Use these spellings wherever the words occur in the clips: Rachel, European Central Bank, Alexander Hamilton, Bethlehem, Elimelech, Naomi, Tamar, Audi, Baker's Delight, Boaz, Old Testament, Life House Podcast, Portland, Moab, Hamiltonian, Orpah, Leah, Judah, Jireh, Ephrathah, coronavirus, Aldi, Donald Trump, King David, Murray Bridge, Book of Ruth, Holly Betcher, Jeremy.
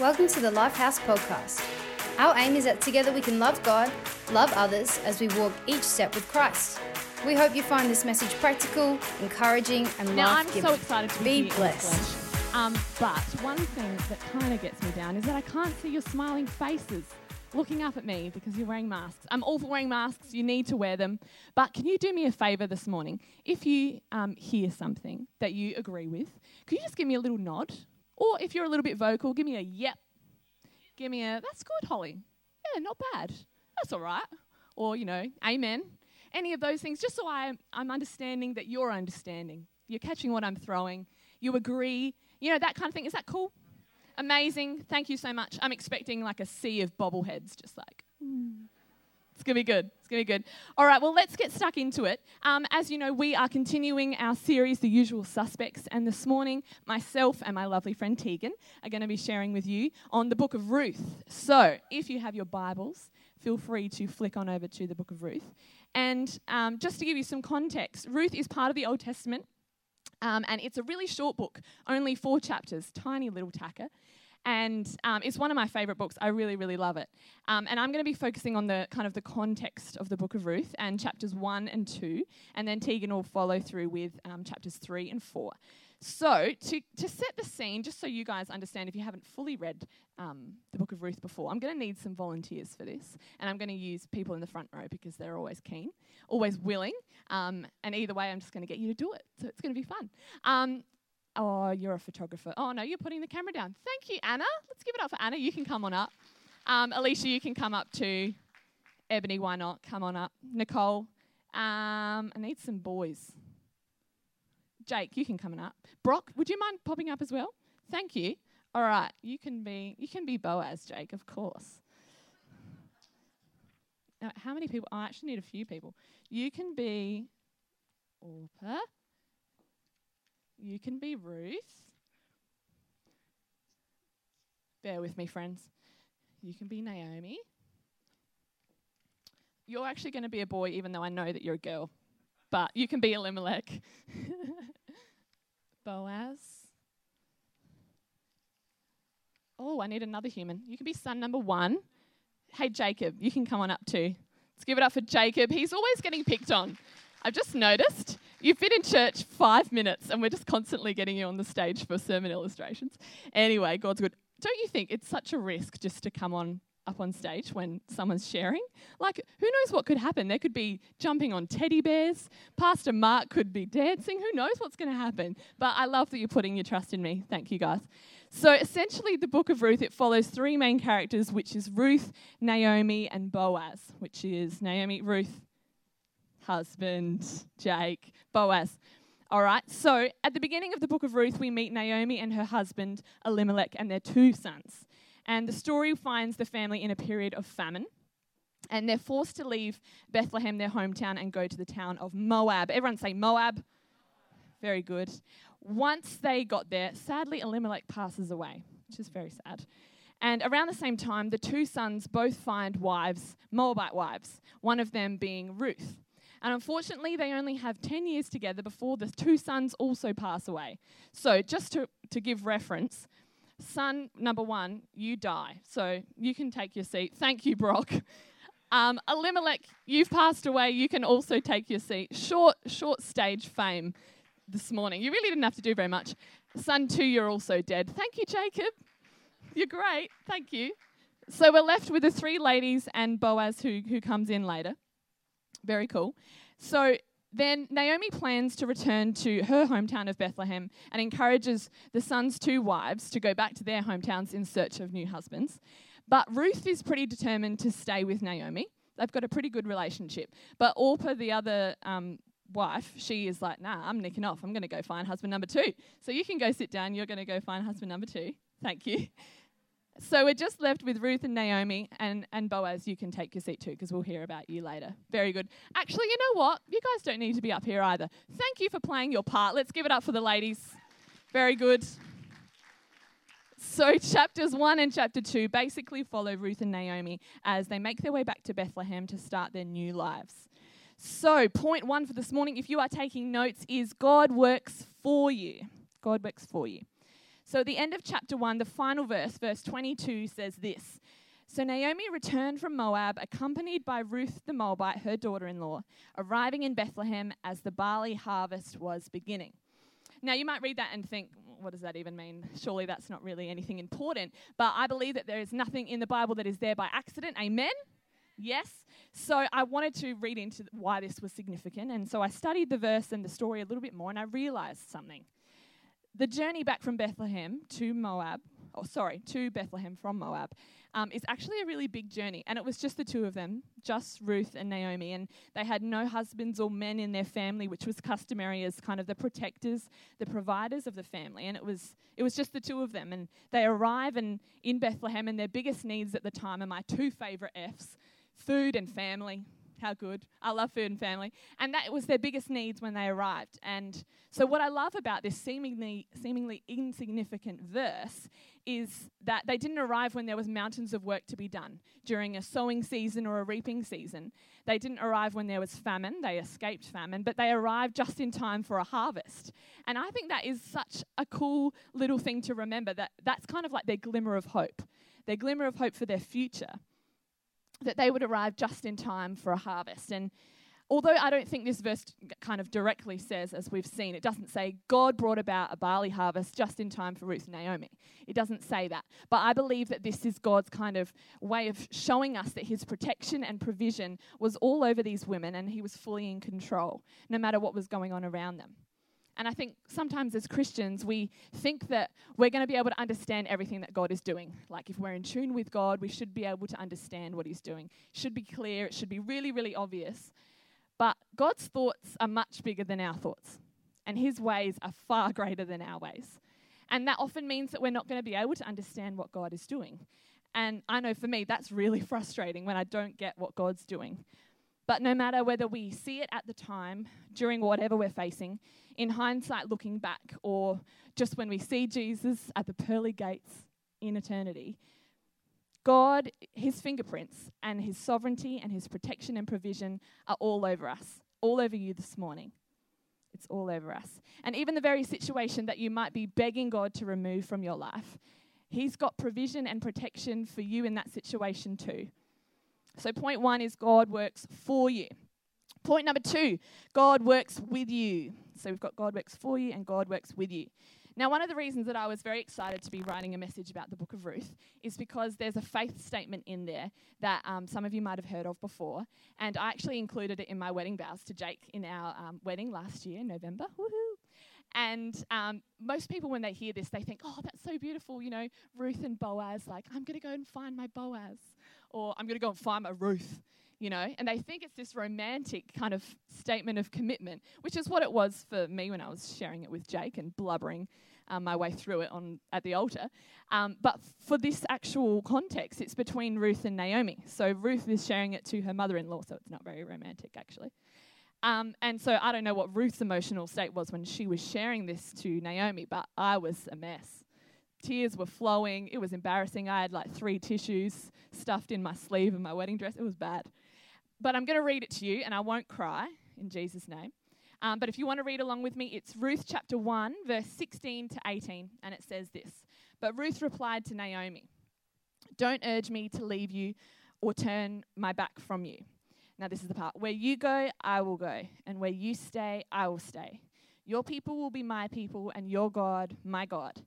Welcome to the Life House Podcast. Our aim is that together we can love God, love others as we walk each step with Christ. We hope you find this message practical, encouraging, and life-giving. I'm so excited to be blessed. But one thing that kind of gets me down is that I can't see your smiling faces looking up at me because you're wearing masks. I'm all for wearing masks. You need to wear them. But can you do me a favour this morning? If you hear something that you agree with, could you just give me a little nod? Or if you're a little bit vocal, give me a yep. Give me a, that's good, Holly. Yeah, not bad. That's all right. Or, you know, amen. Any of those things, just so I'm understanding that you're understanding. You're catching what I'm throwing. You agree. You know, that kind of thing. Is that cool? Amazing. Thank you so much. I'm expecting like a sea of bobbleheads, just like. It's going to be good. It's going to be good. All right, well, let's get stuck into it. As you know, we are continuing our series, The Usual Suspects, and this morning, myself and my lovely friend Tegan are going to be sharing with you on the Book of Ruth. So, if you have your Bibles, feel free to flick on over to the Book of Ruth. And just to give you some context, Ruth is part of the Old Testament, and it's a really short book, only 4 chapters, tiny little tacker. And it's one of my favourite books. I really, really love it. And I'm going to be focusing on the kind of the context of the Book of Ruth and chapters 1 and 2. And then Tegan will follow through with chapters 3 and 4. So to set the scene, just so you guys understand, if you haven't fully read the Book of Ruth before, I'm going to need some volunteers for this. And I'm going to use people in the front row because they're always keen, always willing. And either way, I'm just going to get you to do it. So it's going to be fun. Oh, you're a photographer. Oh, no, you're putting the camera down. Thank you, Anna. Let's give it up for Anna. You can come on up. Alicia, you can come up too. Ebony, why not? Come on up. Nicole, I need some boys. Jake, you can come on up. Brock, would you mind popping up as well? Thank you. All right, you can be Boaz, Jake, of course. Now, how many people? Oh, I actually need a few people. You can be Orpah. You can be Ruth. Bear with me, friends. You can be Naomi. You're actually going to be a boy, even though I know that you're a girl. But you can be Elimelech. Boaz. Oh, I need another human. You can be son number 1. Hey, Jacob, you can come on up too. Let's give it up for Jacob. He's always getting picked on. I've just noticed. You've been in church 5 minutes and we're just constantly getting you on the stage for sermon illustrations. Anyway, God's good. Don't you think it's such a risk just to come on up on stage when someone's sharing? Like, who knows what could happen? There could be jumping on teddy bears. Pastor Mark could be dancing. Who knows what's going to happen? But I love that you're putting your trust in me. Thank you, guys. So essentially the Book of Ruth, it follows 3 main characters, which is Ruth, Naomi, and Boaz, which is Naomi, Ruth, husband, Jake, Boaz. All right, so at the beginning of the Book of Ruth, we meet Naomi and her husband, Elimelech, and their 2 sons. And the story finds the family in a period of famine. And they're forced to leave Bethlehem, their hometown, and go to the town of Moab. Everyone say Moab. Very good. Once they got there, sadly, Elimelech passes away, which is very sad. And around the same time, the 2 sons both find wives, Moabite wives, one of them being Ruth. And unfortunately, they only have 10 years together before the 2 sons also pass away. So just to give reference, son number 1, you die. So you can take your seat. Thank you, Brock. Elimelech, you've passed away. You can also take your seat. Short stage fame this morning. You really didn't have to do very much. Son 2, you're also dead. Thank you, Jacob. You're great. Thank you. So we're left with the 3 ladies and Boaz who comes in later. Very cool. So then Naomi plans to return to her hometown of Bethlehem and encourages the son's 2 wives to go back to their hometowns in search of new husbands. But Ruth is pretty determined to stay with Naomi. They've got a pretty good relationship. But Orpah, the other wife, she is like, nah, I'm nicking off. I'm going to go find husband number 2. So you can go sit down. You're going to go find husband number 2. Thank you. So we're just left with Ruth and Naomi, and Boaz, you can take your seat too because we'll hear about you later. Very good. Actually, you know what? You guys don't need to be up here either. Thank you for playing your part. Let's give it up for the ladies. Very good. So chapters 1 and chapter 2 basically follow Ruth and Naomi as they make their way back to Bethlehem to start their new lives. So point 1 for this morning, if you are taking notes, is God works for you. God works for you. So the end of chapter 1, the final verse, verse 22, says this. So Naomi returned from Moab, accompanied by Ruth the Moabite, her daughter-in-law, arriving in Bethlehem as the barley harvest was beginning. Now, you might read that and think, what does that even mean? Surely that's not really anything important. But I believe that there is nothing in the Bible that is there by accident. Amen? Yes. So I wanted to read into why this was significant. And so I studied the verse and the story a little bit more, and I realized something. The journey back from Bethlehem to Moab, to Bethlehem from Moab, is actually a really big journey. And it was just the two of them, just Ruth and Naomi. And they had no husbands or men in their family, which was customary as kind of the protectors, the providers of the family. And it was just the two of them. And they arrive in Bethlehem, and their biggest needs at the time are my two favourite Fs, food and family. How good. I love food and family. And that was their biggest needs when they arrived. And so what I love about this seemingly insignificant verse is that they didn't arrive when there was mountains of work to be done during a sowing season or a reaping season. They didn't arrive when there was famine. They escaped famine, but they arrived just in time for a harvest. And I think that is such a cool little thing to remember, that that's kind of like their glimmer of hope for their future, that they would arrive just in time for a harvest. And although I don't think this verse kind of directly says, as we've seen, it doesn't say God brought about a barley harvest just in time for Ruth and Naomi. It doesn't say that. But I believe that this is God's kind of way of showing us that his protection and provision was all over these women, and he was fully in control, no matter what was going on around them. And I think sometimes as Christians, we think that we're going to be able to understand everything that God is doing. Like, if we're in tune with God, we should be able to understand what he's doing. It should be clear. It should be really, really obvious. But God's thoughts are much bigger than our thoughts. And his ways are far greater than our ways. And that often means that we're not going to be able to understand what God is doing. And I know for me, that's really frustrating when I don't get what God's doing. But no matter whether we see it at the time, during whatever we're facing, in hindsight looking back, or just when we see Jesus at the pearly gates in eternity, God, his fingerprints and his sovereignty and his protection and provision are all over us, all over you this morning. It's all over us. And even the very situation that you might be begging God to remove from your life, he's got provision and protection for you in that situation too. So point 1 is God works for you. Point number 2, God works with you. So we've got God works for you and God works with you. Now, one of the reasons that I was very excited to be writing a message about the Book of Ruth is because there's a faith statement in there that some of you might have heard of before. And I actually included it in my wedding vows to Jake in our wedding last year in November. Woohoo! And most people, when they hear this, they think, oh, that's so beautiful, you know, Ruth and Boaz, like, I'm going to go and find my Boaz, or I'm going to go and find my Ruth, you know. And they think it's this romantic kind of statement of commitment, which is what it was for me when I was sharing it with Jake and blubbering my way through it at the altar. But for this actual context, it's between Ruth and Naomi. So Ruth is sharing it to her mother-in-law, so it's not very romantic, actually. And so I don't know what Ruth's emotional state was when she was sharing this to Naomi, but I was a mess. Tears were flowing. It was embarrassing. I had like 3 tissues stuffed in my sleeve of my wedding dress. It was bad. But I'm going to read it to you, and I won't cry, in Jesus' name. But if you want to read along with me, it's Ruth chapter 1, verse 16 to 18, and it says this. But Ruth replied to Naomi, "Don't urge me to leave you or turn my back from you." Now, this is the part. "Where you go, I will go, and where you stay, I will stay. Your people will be my people, and your God, my God.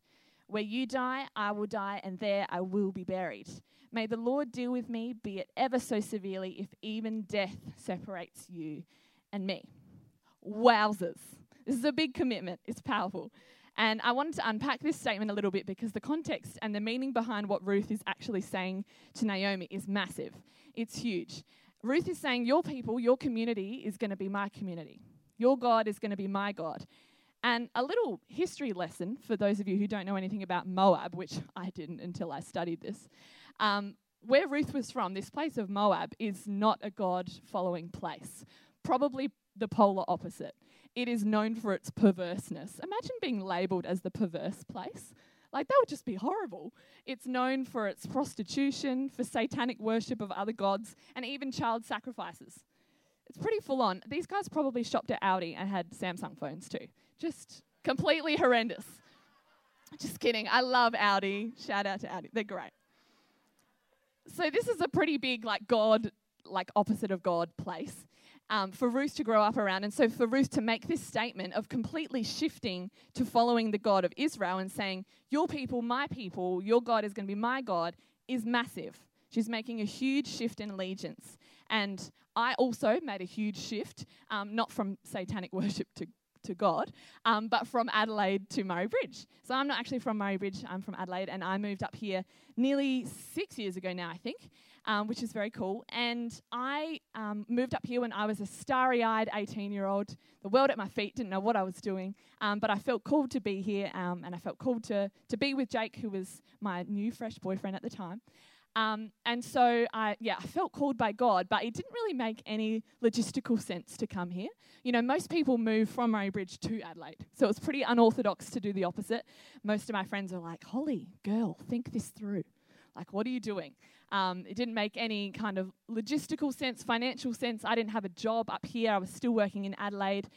Where you die, I will die, and there I will be buried. May the Lord deal with me, be it ever so severely, if even death separates you and me." Wowzers. This is a big commitment. It's powerful. And I wanted to unpack this statement a little bit because the context and the meaning behind what Ruth is actually saying to Naomi is massive. It's huge. Ruth is saying, your people, your community is going to be my community. Your God is going to be my God. And a little history lesson for those of you who don't know anything about Moab, which I didn't until I studied this. Where Ruth was from, this place of Moab, is not a God-following place. Probably the polar opposite. It is known for its perverseness. Imagine being labelled as the perverse place. Like, that would just be horrible. It's known for its prostitution, for satanic worship of other gods, and even child sacrifices. It's pretty full on. These guys probably shopped at Aldi and had Samsung phones too. Just completely horrendous. Just kidding. I love Audi. Shout out to Audi. They're great. So this is a pretty big, God, opposite of God place for Ruth to grow up around. And so for Ruth to make this statement of completely shifting to following the God of Israel and saying, your people, my people, your God is going to be my God, is massive. She's making a huge shift in allegiance. And I also made a huge shift, not from satanic worship to God, but from Adelaide to Murray Bridge. So I'm not actually from Murray Bridge, I'm from Adelaide, and I moved up here nearly 6 years ago now, I think, which is very cool. And I moved up here when I was a starry-eyed 18-year-old. The world at my feet, didn't know what I was doing, but I felt called to be here, and I felt called to be with Jake, who was my new fresh boyfriend at the time. And so, I felt called by God, but it didn't really make any logistical sense to come here. You know, most people move from Murray Bridge to Adelaide, so it's pretty unorthodox to do the opposite. Most of my friends are like, Holly, girl, think this through. What are you doing? It didn't make any kind of logistical sense, financial sense. I didn't have a job up here. I was still working in Adelaide.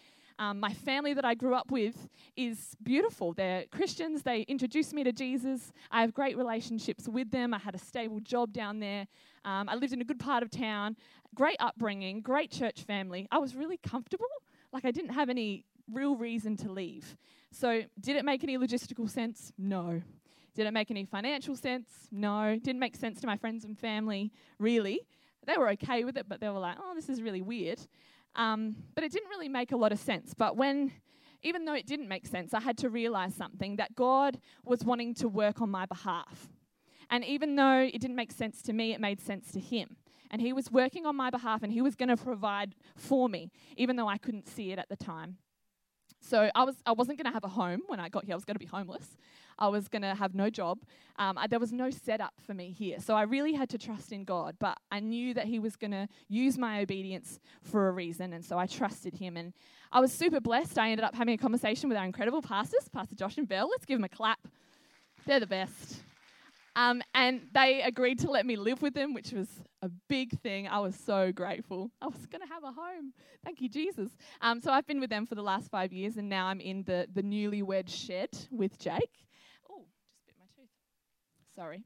My family that I grew up with is beautiful. They're Christians. They introduced me to Jesus. I have great relationships with them. I had a stable job down there. I lived in a good part of town. Great upbringing, great church family. I was really comfortable. I didn't have any real reason to leave. So did it make any logistical sense? No. Did it make any financial sense? No. Didn't make sense to my friends and family, really. They were okay with it, but they were like, oh, this is really weird. But it didn't really make a lot of sense. But even though it didn't make sense, I had to realize something, that God was wanting to work on my behalf. And even though it didn't make sense to me, it made sense to him. And he was working on my behalf, and he was going to provide for me, even though I couldn't see it at the time. So I wasn't going to have a home when I got here. I was going to be homeless. I was going to have no job. There was no setup for me here. So I really had to trust in God. But I knew that he was going to use my obedience for a reason. And so I trusted him. And I was super blessed. I ended up having a conversation with our incredible pastors, Pastor Josh and Belle. Let's give them a clap. They're the best. And they agreed to let me live with them, which was a big thing. I was so grateful. I was going to have a home. Thank you, Jesus. So I've been with them for the last 5 years, and now I'm in the newlywed shed with Jake. Oh, just bit my tooth. Sorry.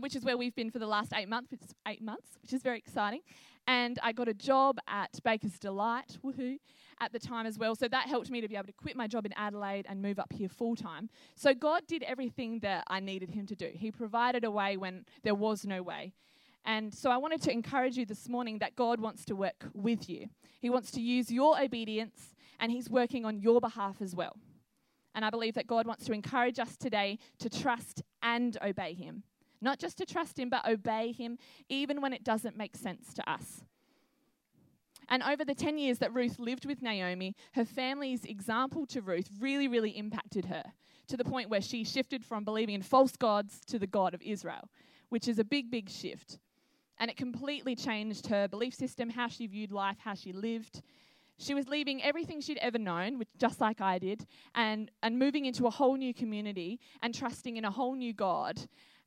Which is where we've been for the last 8 months. It's 8 months, which is very exciting. And I got a job at Baker's Delight, woohoo, at the time as well. So that helped me to be able to quit my job in Adelaide and move up here full time. So God did everything that I needed him to do. He provided a way when there was no way. And so I wanted to encourage you this morning that God wants to work with you. He wants to use your obedience, and he's working on your behalf as well. And I believe that God wants to encourage us today to trust and obey him. Not just to trust him, but obey him, even when it doesn't make sense to us. And over the 10 years that Ruth lived with Naomi, her family's example to Ruth really, really impacted her, to the point where she shifted from believing in false gods to the God of Israel, which is a big, big shift. And it completely changed her belief system, how she viewed life, how she lived. She was leaving everything she'd ever known, which, just like I did, and moving into a whole new community and trusting in a whole new God.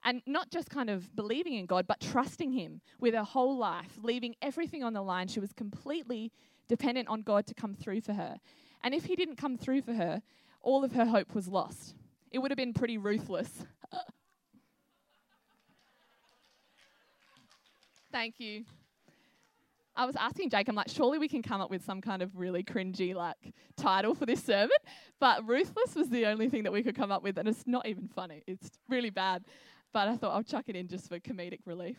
And not just kind of believing in God, but trusting him with her whole life, leaving everything on the line. She was completely dependent on God to come through for her. And if he didn't come through for her, all of her hope was lost. It would have been pretty ruthless. Thank you. I was asking Jake, I'm like, surely we can come up with some kind of really cringy title for this sermon. But ruthless was the only thing that we could come up with. And it's not even funny. It's really bad. But I thought I'll chuck it in just for comedic relief.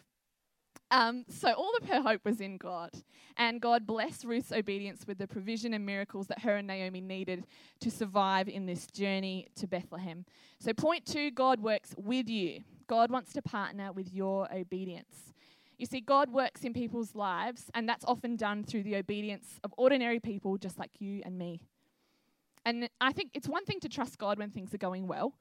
So all of her hope was in God. And God blessed Ruth's obedience with the provision and miracles that her and Naomi needed to survive in this journey to Bethlehem. So point 2, God works with you. God wants to partner with your obedience. You see, God works in people's lives, and that's often done through the obedience of ordinary people just like you and me. And I think it's one thing to trust God when things are going well.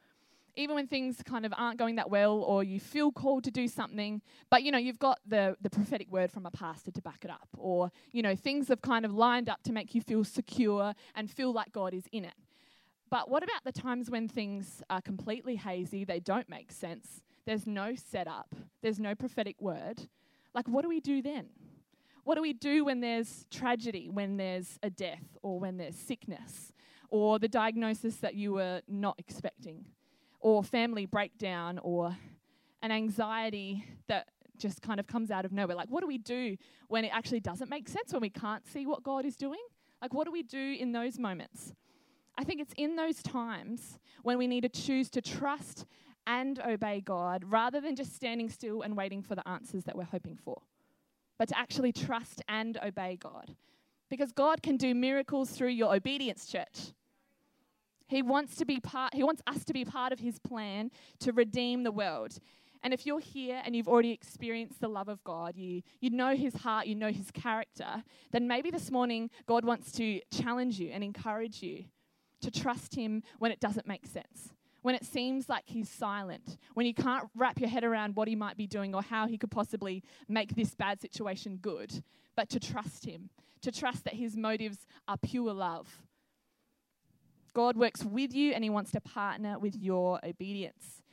Even when things kind of aren't going that well, or you feel called to do something, but, you've got the prophetic word from a pastor to back it up, or, things have kind of lined up to make you feel secure and feel like God is in it. But what about the times when things are completely hazy, they don't make sense, there's no setup, there's no prophetic word? What do we do then? What do we do when there's tragedy, when there's a death, or when there's sickness, or the diagnosis that you were not expecting? or family breakdown or an anxiety that just kind of comes out of nowhere. Like, what do we do when it actually doesn't make sense, when we can't see what God is doing? Like, what do we do in those moments? I think it's in those times when we need to choose to trust and obey God rather than just standing still and waiting for the answers that we're hoping for, but to actually trust and obey God. Because God can do miracles through your obedience, church. He wants us to be part of his plan to redeem the world. And if you're here and you've already experienced the love of God, you know his heart, you know his character, then maybe this morning God wants to challenge you and encourage you to trust him when it doesn't make sense, when it seems like he's silent, when you can't wrap your head around what he might be doing or how he could possibly make this bad situation good, but to trust him, to trust that his motives are pure love. God works with you and he wants to partner with your obedience.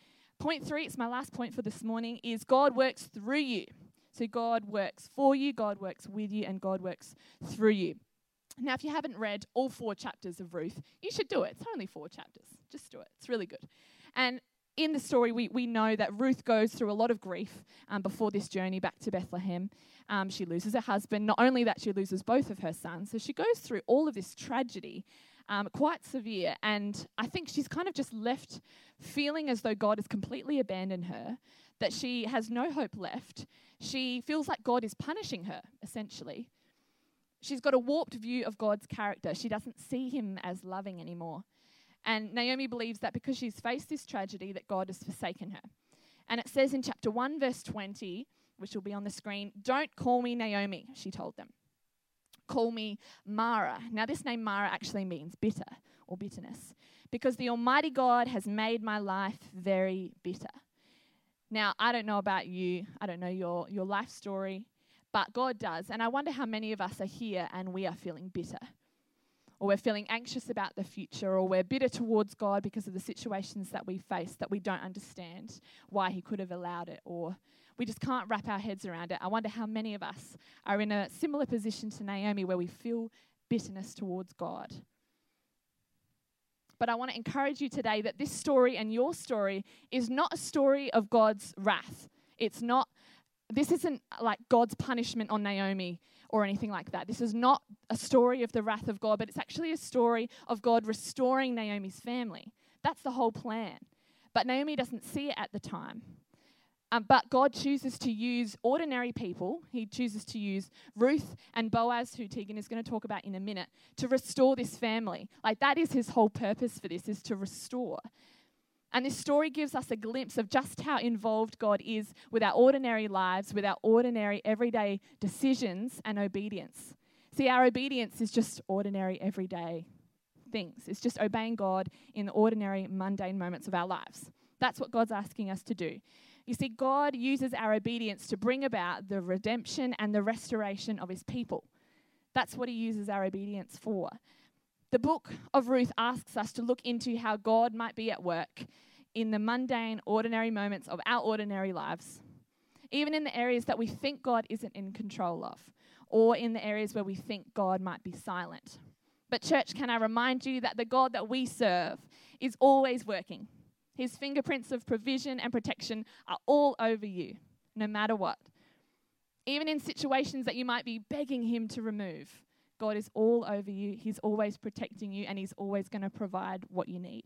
Point 3, it's my last point for this morning, is God works through you. So God works for you, God works with you, and God works through you. Now, if you haven't read all 4 chapters of Ruth, you should do it. It's only 4 chapters. Just do it. It's really good. And in the story, we know that Ruth goes through a lot of grief before this journey back to Bethlehem. She loses her husband. Not only that, she loses both of her sons. So she goes through all of this tragedy, quite severe. And I think she's kind of just left feeling as though God has completely abandoned her, that she has no hope left. She feels like God is punishing her, essentially. She's got a warped view of God's character. She doesn't see him as loving anymore. And Naomi believes that because she's faced this tragedy that God has forsaken her. And it says in chapter 1, verse 20, which will be on the screen, "Don't call me Naomi," she told them. "Call me Mara." Now this name Mara actually means bitter or bitterness, because the Almighty God has made my life very bitter. Now I don't know about you. I don't know your life story, but God does. And I wonder how many of us are here and we are feeling bitter, or we're feeling anxious about the future, or we're bitter towards God because of the situations that we face, that we don't understand why he could have allowed it, or we just can't wrap our heads around it. I wonder how many of us are in a similar position to Naomi where we feel bitterness towards God. But I want to encourage you today that this story and your story is not a story of God's wrath. This isn't like God's punishment on Naomi or anything like that. This is not a story of the wrath of God, but it's actually a story of God restoring Naomi's family. That's the whole plan. But Naomi doesn't see it at the time. But God chooses to use ordinary people. He chooses to use Ruth and Boaz, who Tegan is going to talk about in a minute, to restore this family. Like, that is his whole purpose for this, is to restore. And this story gives us a glimpse of just how involved God is with our ordinary lives, with our ordinary everyday decisions and obedience. See, our obedience is just ordinary everyday things. It's just obeying God in the ordinary mundane moments of our lives. That's what God's asking us to do. You see, God uses our obedience to bring about the redemption and the restoration of his people. That's what he uses our obedience for. The book of Ruth asks us to look into how God might be at work in the mundane, ordinary moments of our ordinary lives, even in the areas that we think God isn't in control of, or in the areas where we think God might be silent. But church, can I remind you that the God that we serve is always working. His fingerprints of provision and protection are all over you, no matter what. Even in situations that you might be begging him to remove, God is all over you. He's always protecting you, and he's always going to provide what you need.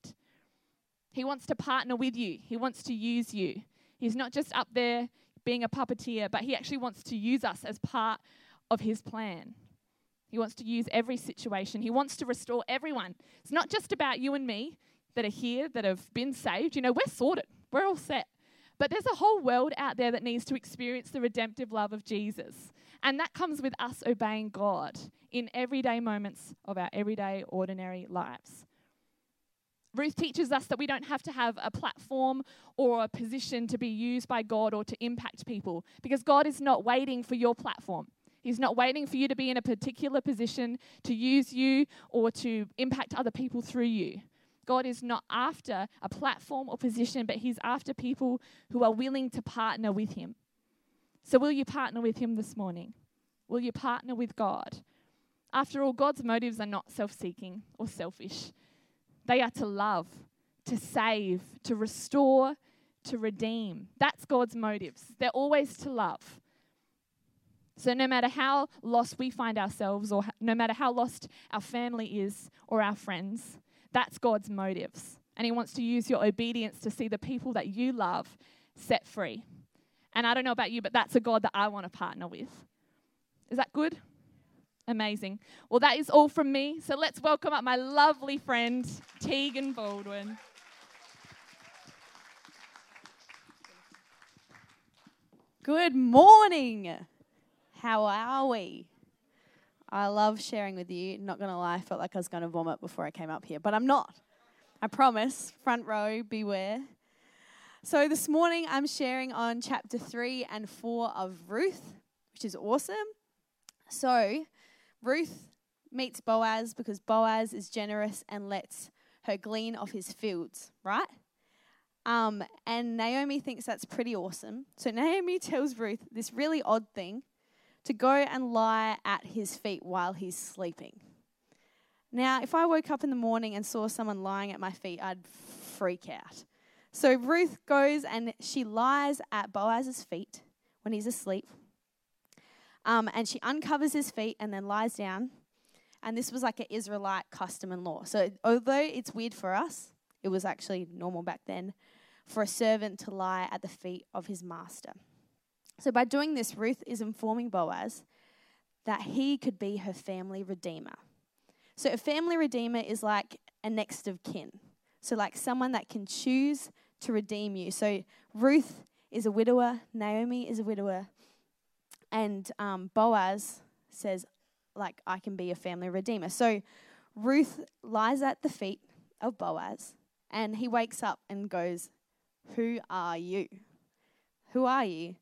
He wants to partner with you. He wants to use you. He's not just up there being a puppeteer, but he actually wants to use us as part of his plan. He wants to use every situation. He wants to restore everyone. It's not just about you and me that are here, that have been saved. You know, we're sorted. We're all set. But there's a whole world out there that needs to experience the redemptive love of Jesus. And that comes with us obeying God in everyday moments of our everyday, ordinary lives. Ruth teaches us that we don't have to have a platform or a position to be used by God or to impact people, because God is not waiting for your platform. He's not waiting for you to be in a particular position to use you or to impact other people through you. God is not after a platform or position, but he's after people who are willing to partner with him. So will you partner with him this morning? Will you partner with God? After all, God's motives are not self-seeking or selfish. They are to love, to save, to restore, to redeem. That's God's motives. They're always to love. So no matter how lost we find ourselves, or no matter how lost our family is or our friends, that's God's motives. And He wants to use your obedience to see the people that you love set free. And I don't know about you, but that's a God that I want to partner with. Is that good? Amazing. Well, that is all from me. So let's welcome up my lovely friend, Tegan Baldwin. Good morning. How are we? I love sharing with you. Not going to lie, I felt like I was going to vomit before I came up here, but I'm not. I promise. Front row, beware. So this morning I'm sharing on chapter 3 and 4 of Ruth, which is awesome. So Ruth meets Boaz because Boaz is generous and lets her glean off his fields, right? And Naomi thinks that's pretty awesome. So Naomi tells Ruth this really odd thing, to go and lie at his feet while he's sleeping. Now, if I woke up in the morning and saw someone lying at my feet, I'd freak out. So Ruth goes and she lies at Boaz's feet when he's asleep. And she uncovers his feet and then lies down. And this was like an Israelite custom and law. So although it's weird for us, it was actually normal back then for a servant to lie at the feet of his master. So by doing this, Ruth is informing Boaz that he could be her family redeemer. So a family redeemer is like a next of kin. So like someone that can choose to redeem you. So Ruth is a widower, Naomi is a widower, and Boaz says, like, I can be a family redeemer. So Ruth lies at the feet of Boaz, and he wakes up and goes, who are you? Who are you?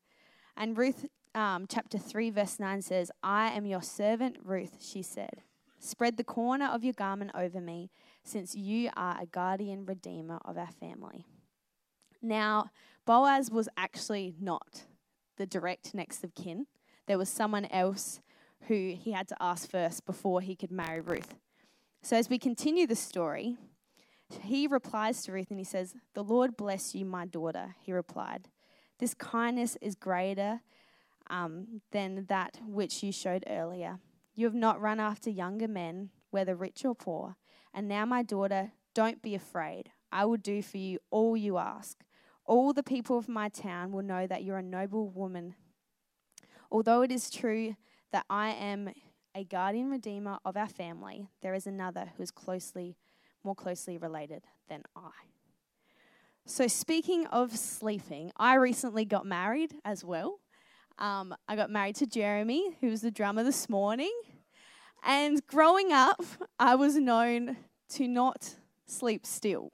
And Ruth, chapter 3, verse 9 says, I am your servant, Ruth, she said. Spread the corner of your garment over me, since you are a guardian redeemer of our family. Now, Boaz was actually not the direct next of kin. There was someone else who he had to ask first before he could marry Ruth. So as we continue the story, he replies to Ruth and he says, the Lord bless you, my daughter, he replied. This kindness is greater than that which you showed earlier. You have not run after younger men, whether rich or poor. And now, my daughter, don't be afraid. I will do for you all you ask. All the people of my town will know that you're a noble woman. Although it is true that I am a guardian redeemer of our family, there is another who is more closely related than I. So speaking of sleeping, I recently got married as well. I got married to Jeremy, who was the drummer this morning. And growing up, I was known to not sleep still.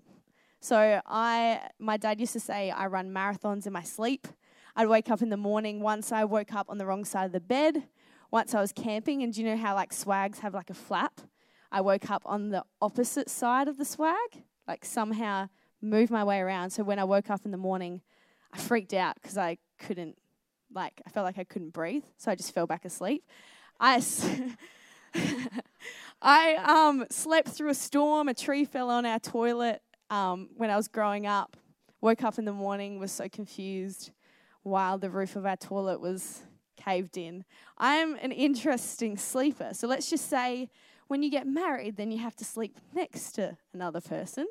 So my dad used to say I run marathons in my sleep. I'd wake up in the morning. Once I woke up on the wrong side of the bed. Once I was camping, and do you know how like swags have like a flap? I woke up on the opposite side of the swag, like somehow move my way around. So when I woke up in the morning, I freaked out because I felt like I couldn't breathe. So I just fell back asleep. I slept through a storm. A tree fell on our toilet when I was growing up. Woke up in the morning, was so confused while the roof of our toilet was caved in. I am an interesting sleeper. So let's just say when you get married, then you have to sleep next to another person.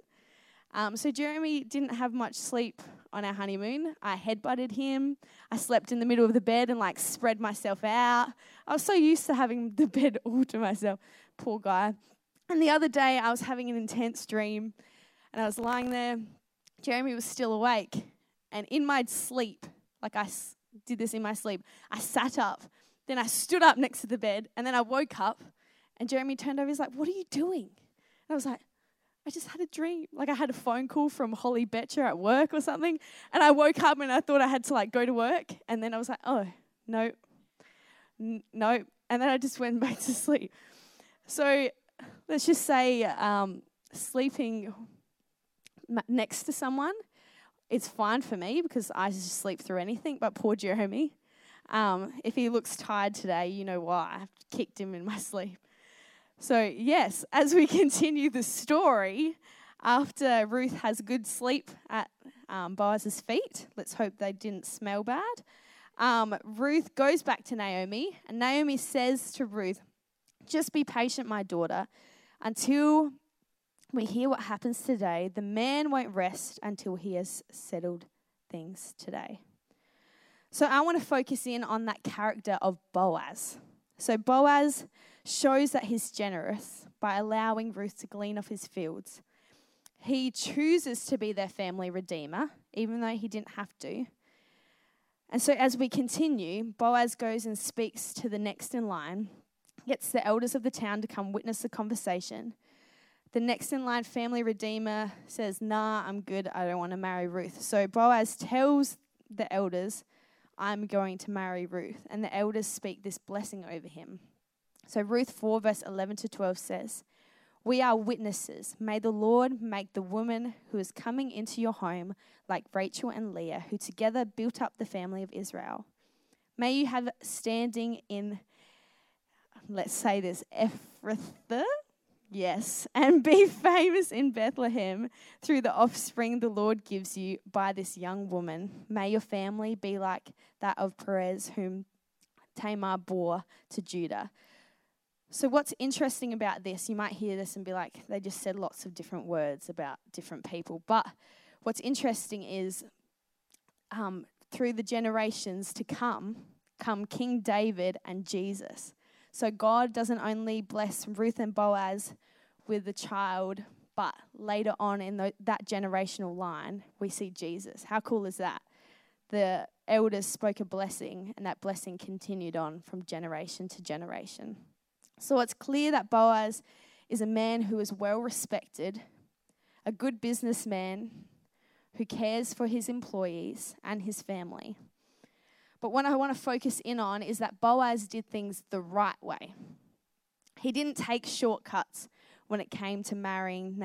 So Jeremy didn't have much sleep on our honeymoon. I headbutted him. I slept in the middle of the bed and like spread myself out. I was so used to having the bed all to myself. Poor guy. And the other day I was having an intense dream and I was lying there. Jeremy was still awake. And in my sleep, like I did this in my sleep, I sat up. Then I stood up next to the bed and then I woke up and Jeremy turned over. He's like, what are you doing? And I was like, I just had a dream. Like I had a phone call from Holly Betcher at work or something. And I woke up and I thought I had to like go to work. And then I was like, oh, no. And then I just went back to sleep. So let's just say sleeping next to someone, it's fine for me because I just sleep through anything. But poor Jeremy, if he looks tired today, you know why. I kicked him in my sleep. So yes, as we continue the story, After Ruth has good sleep at Boaz's feet, let's hope they didn't smell bad, Ruth goes back to Naomi, and Naomi says to Ruth, "Just be patient, my daughter, until we hear what happens today. The man won't rest until he has settled things today." So I want to focus in on that character of Boaz. So Boaz shows that he's generous by allowing Ruth to glean off his fields. He chooses to be their family redeemer, even though he didn't have to. And so as we continue, Boaz goes and speaks to the next in line, gets the elders of the town to come witness the conversation. The next in line family redeemer says, "Nah, I'm good. I don't want to marry Ruth." So Boaz tells the elders, "I'm going to marry Ruth." And the elders speak this blessing over him. So Ruth 4 verse 11 to 12 says, "We are witnesses. May the Lord make the woman who is coming into your home like Rachel and Leah, who together built up the family of Israel. May you have standing in, let's say this, Ephrathah, yes, and be famous in Bethlehem through the offspring the Lord gives you by this young woman. May your family be like that of Perez, whom Tamar bore to Judah." So what's interesting about this, you might hear this and be like, they just said lots of different words about different people. But what's interesting is through the generations to come King David and Jesus. So God doesn't only bless Ruth and Boaz with the child, but later on in that generational line, we see Jesus. How cool is that? The elders spoke a blessing, and that blessing continued on from generation to generation. So it's clear that Boaz is a man who is well respected, a good businessman who cares for his employees and his family. But what I want to focus in on is that Boaz did things the right way. He didn't take shortcuts when it came to marrying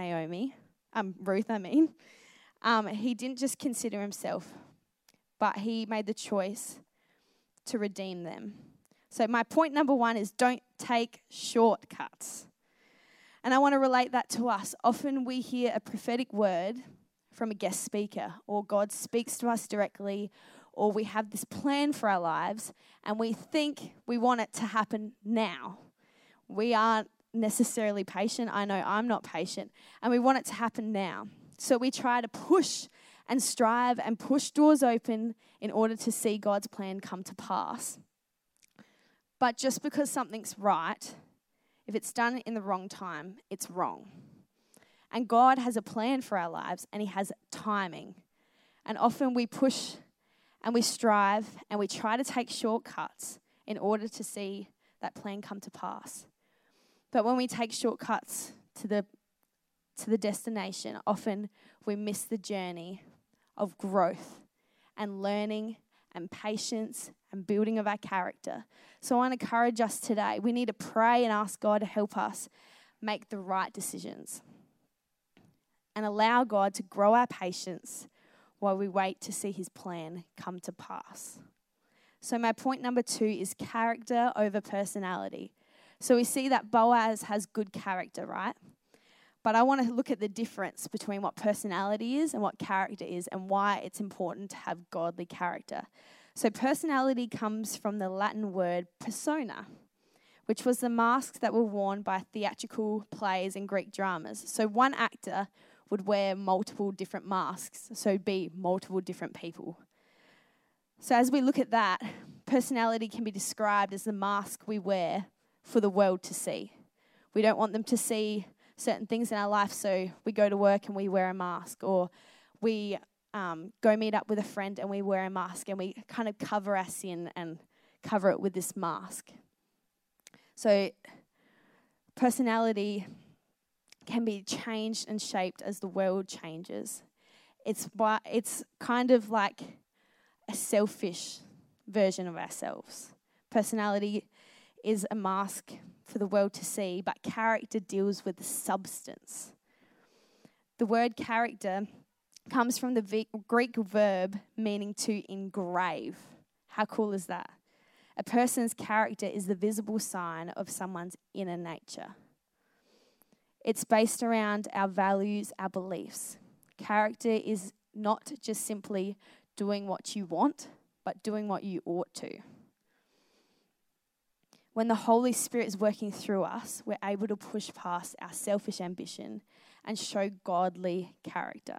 Ruth. He didn't just consider himself, but he made the choice to redeem them. So my point number one is don't take shortcuts. And I want to relate that to us. Often we hear a prophetic word from a guest speaker, or God speaks to us directly, or we have this plan for our lives and we think we want it to happen now. We aren't necessarily patient. I know I'm not patient, and we want it to happen now. So we try to push and strive and push doors open in order to see God's plan come to pass. But just because something's right, if it's done in the wrong time, it's wrong. And God has a plan for our lives, and He has timing. And often we push and we strive and we try to take shortcuts in order to see that plan come to pass. But when we take shortcuts to the destination, often we miss the journey of growth and learning and patience and building of our character. So I want to encourage us today. We need to pray and ask God to help us make the right decisions and allow God to grow our patience while we wait to see His plan come to pass. So my point number two is character over personality. So we see that Boaz has good character, right? But I want to look at the difference between what personality is and what character is, and why it's important to have godly character. So personality comes from the Latin word persona, which was the masks that were worn by theatrical plays and Greek dramas. So one actor would wear multiple different masks, so be multiple different people. So as we look at that, personality can be described as the mask we wear for the world to see. We don't want them to see certain things in our life, so we go to work and we wear a mask, or we go meet up with a friend and we wear a mask, and we kind of cover our sin and cover it with this mask. So personality can be changed and shaped as the world changes. It's kind of like a selfish version of ourselves. Personality is a mask for the world to see, but character deals with the substance. The word character comes from the Greek verb meaning to engrave. How cool is that? A person's character is the visible sign of someone's inner nature. It's based around our values, our beliefs. Character is not just simply doing what you want, but doing what you ought to. When the Holy Spirit is working through us, we're able to push past our selfish ambition and show godly character.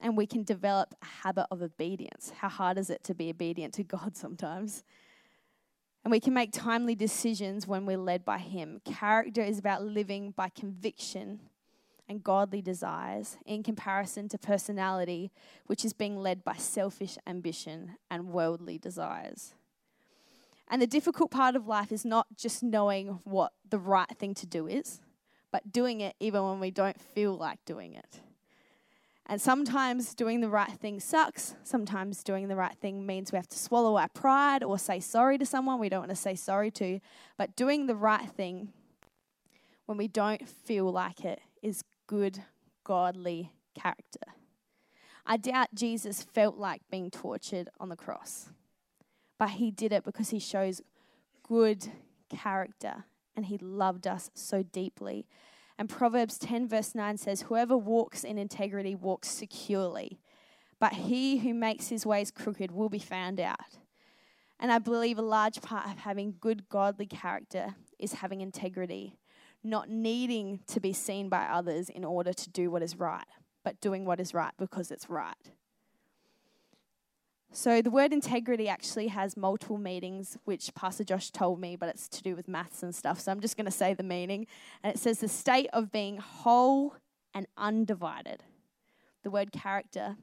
And we can develop a habit of obedience. How hard is it to be obedient to God sometimes? And we can make timely decisions when we're led by Him. Character is about living by conviction and godly desires in comparison to personality, which is being led by selfish ambition and worldly desires. And the difficult part of life is not just knowing what the right thing to do is, but doing it even when we don't feel like doing it. And sometimes doing the right thing sucks. Sometimes doing the right thing means we have to swallow our pride or say sorry to someone we don't want to say sorry to. But doing the right thing when we don't feel like it is good, godly character. I doubt Jesus felt like being tortured on the cross. But He did it because He shows good character and He loved us so deeply. And Proverbs 10 verse 9 says, "Whoever walks in integrity walks securely, but he who makes his ways crooked will be found out." And I believe a large part of having good godly character is having integrity, not needing to be seen by others in order to do what is right, but doing what is right because it's right. So the word integrity actually has multiple meanings, which Pastor Josh told me, but it's to do with maths and stuff. So I'm just going to say the meaning. And it says the state of being whole and undivided. The word character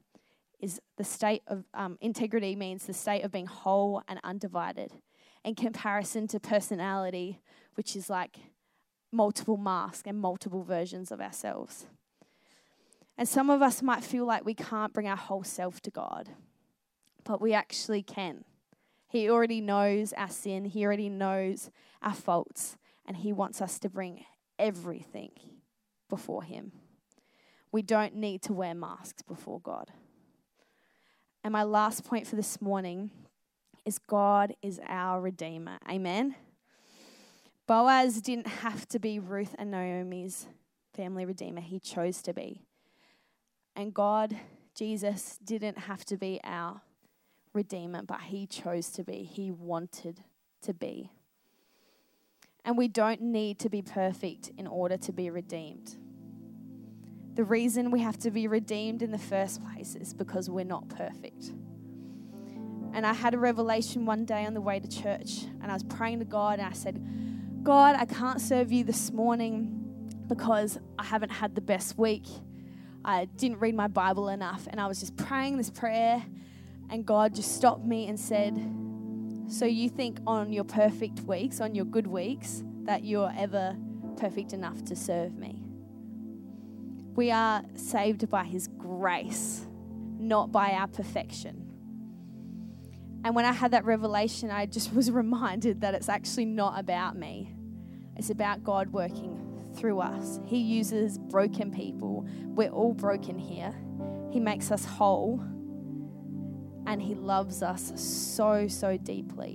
is the state of, integrity means the state of being whole and undivided in comparison to personality, which is like multiple masks and multiple versions of ourselves. And some of us might feel like we can't bring our whole self to God. But we actually can. He already knows our sin. He already knows our faults. And He wants us to bring everything before Him. We don't need to wear masks before God. And my last point for this morning is God is our Redeemer. Amen? Boaz didn't have to be Ruth and Naomi's family Redeemer. He chose to be. And God, Jesus, didn't have to be our Redeemer, but He chose to be. He wanted to be. And we don't need to be perfect in order to be redeemed. The reason we have to be redeemed in the first place is because we're not perfect. And I had a revelation one day on the way to church, and I was praying to God, and I said, "God, I can't serve You this morning because I haven't had the best week. I didn't read my Bible enough." And I was just praying this prayer, and God just stopped me and said, "So you think on your perfect weeks, on your good weeks, that you're ever perfect enough to serve Me?" We are saved by His grace, not by our perfection. And when I had that revelation, I just was reminded that it's actually not about me. It's about God working through us. He uses broken people. We're all broken here. He makes us whole. And He loves us so, so deeply.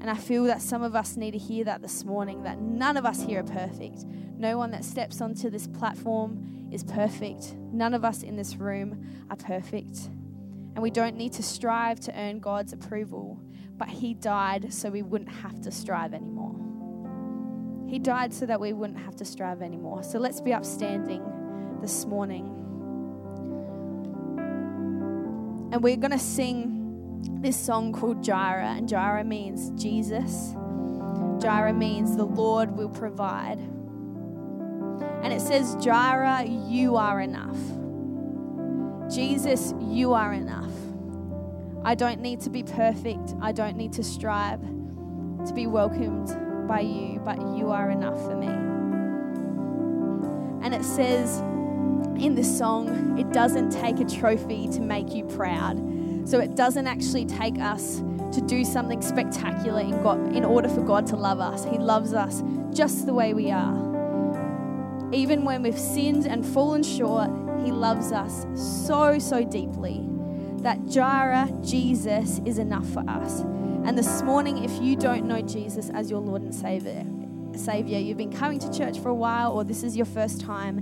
And I feel that some of us need to hear that this morning, that none of us here are perfect. No one that steps onto this platform is perfect. None of us in this room are perfect. And we don't need to strive to earn God's approval, but He died so we wouldn't have to strive anymore. He died so that we wouldn't have to strive anymore. So let's be upstanding this morning. And we're going to sing this song called Jireh. And Jireh means Jesus. Jireh means the Lord will provide. And it says, "Jireh, You are enough. Jesus, You are enough. I don't need to be perfect. I don't need to strive to be welcomed by You, but You are enough for me." And it says, in this song, it doesn't take a trophy to make you proud. So it doesn't actually take us to do something spectacular in order for God to love us. He loves us just the way we are. Even when we've sinned and fallen short, He loves us so, so deeply. That Jireh, Jesus, is enough for us. And this morning, if you don't know Jesus as your Lord and Savior, Saviour, you've been coming to church for a while, or this is your first time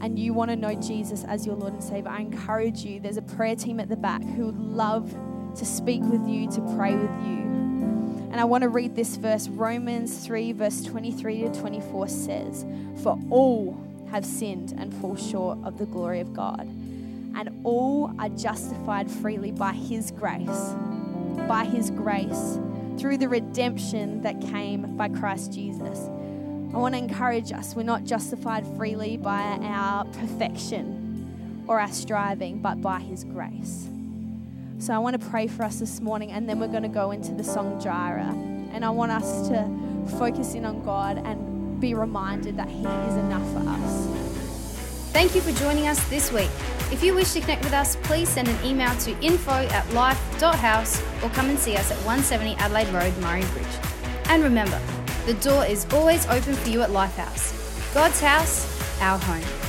and you want to know Jesus as your Lord and Saviour, I encourage you, there's a prayer team at the back who would love to speak with you, to pray with you. And I want to read this verse. Romans 3 verse 23 to 24 says, "For all have sinned and fall short of the glory of God, and all are justified freely by His grace, through the redemption that came by Christ Jesus." I want to encourage us, we're not justified freely by our perfection or our striving, but by His grace. So I want to pray for us this morning, and then we're going to go into the song Jireh. And I want us to focus in on God and be reminded that He is enough for us. Thank you for joining us this week. If you wish to connect with us, please send an email to info@life.house or come and see us at 170 Adelaide Road, Murray Bridge. And remember, the door is always open for you at Life House. God's house, our home.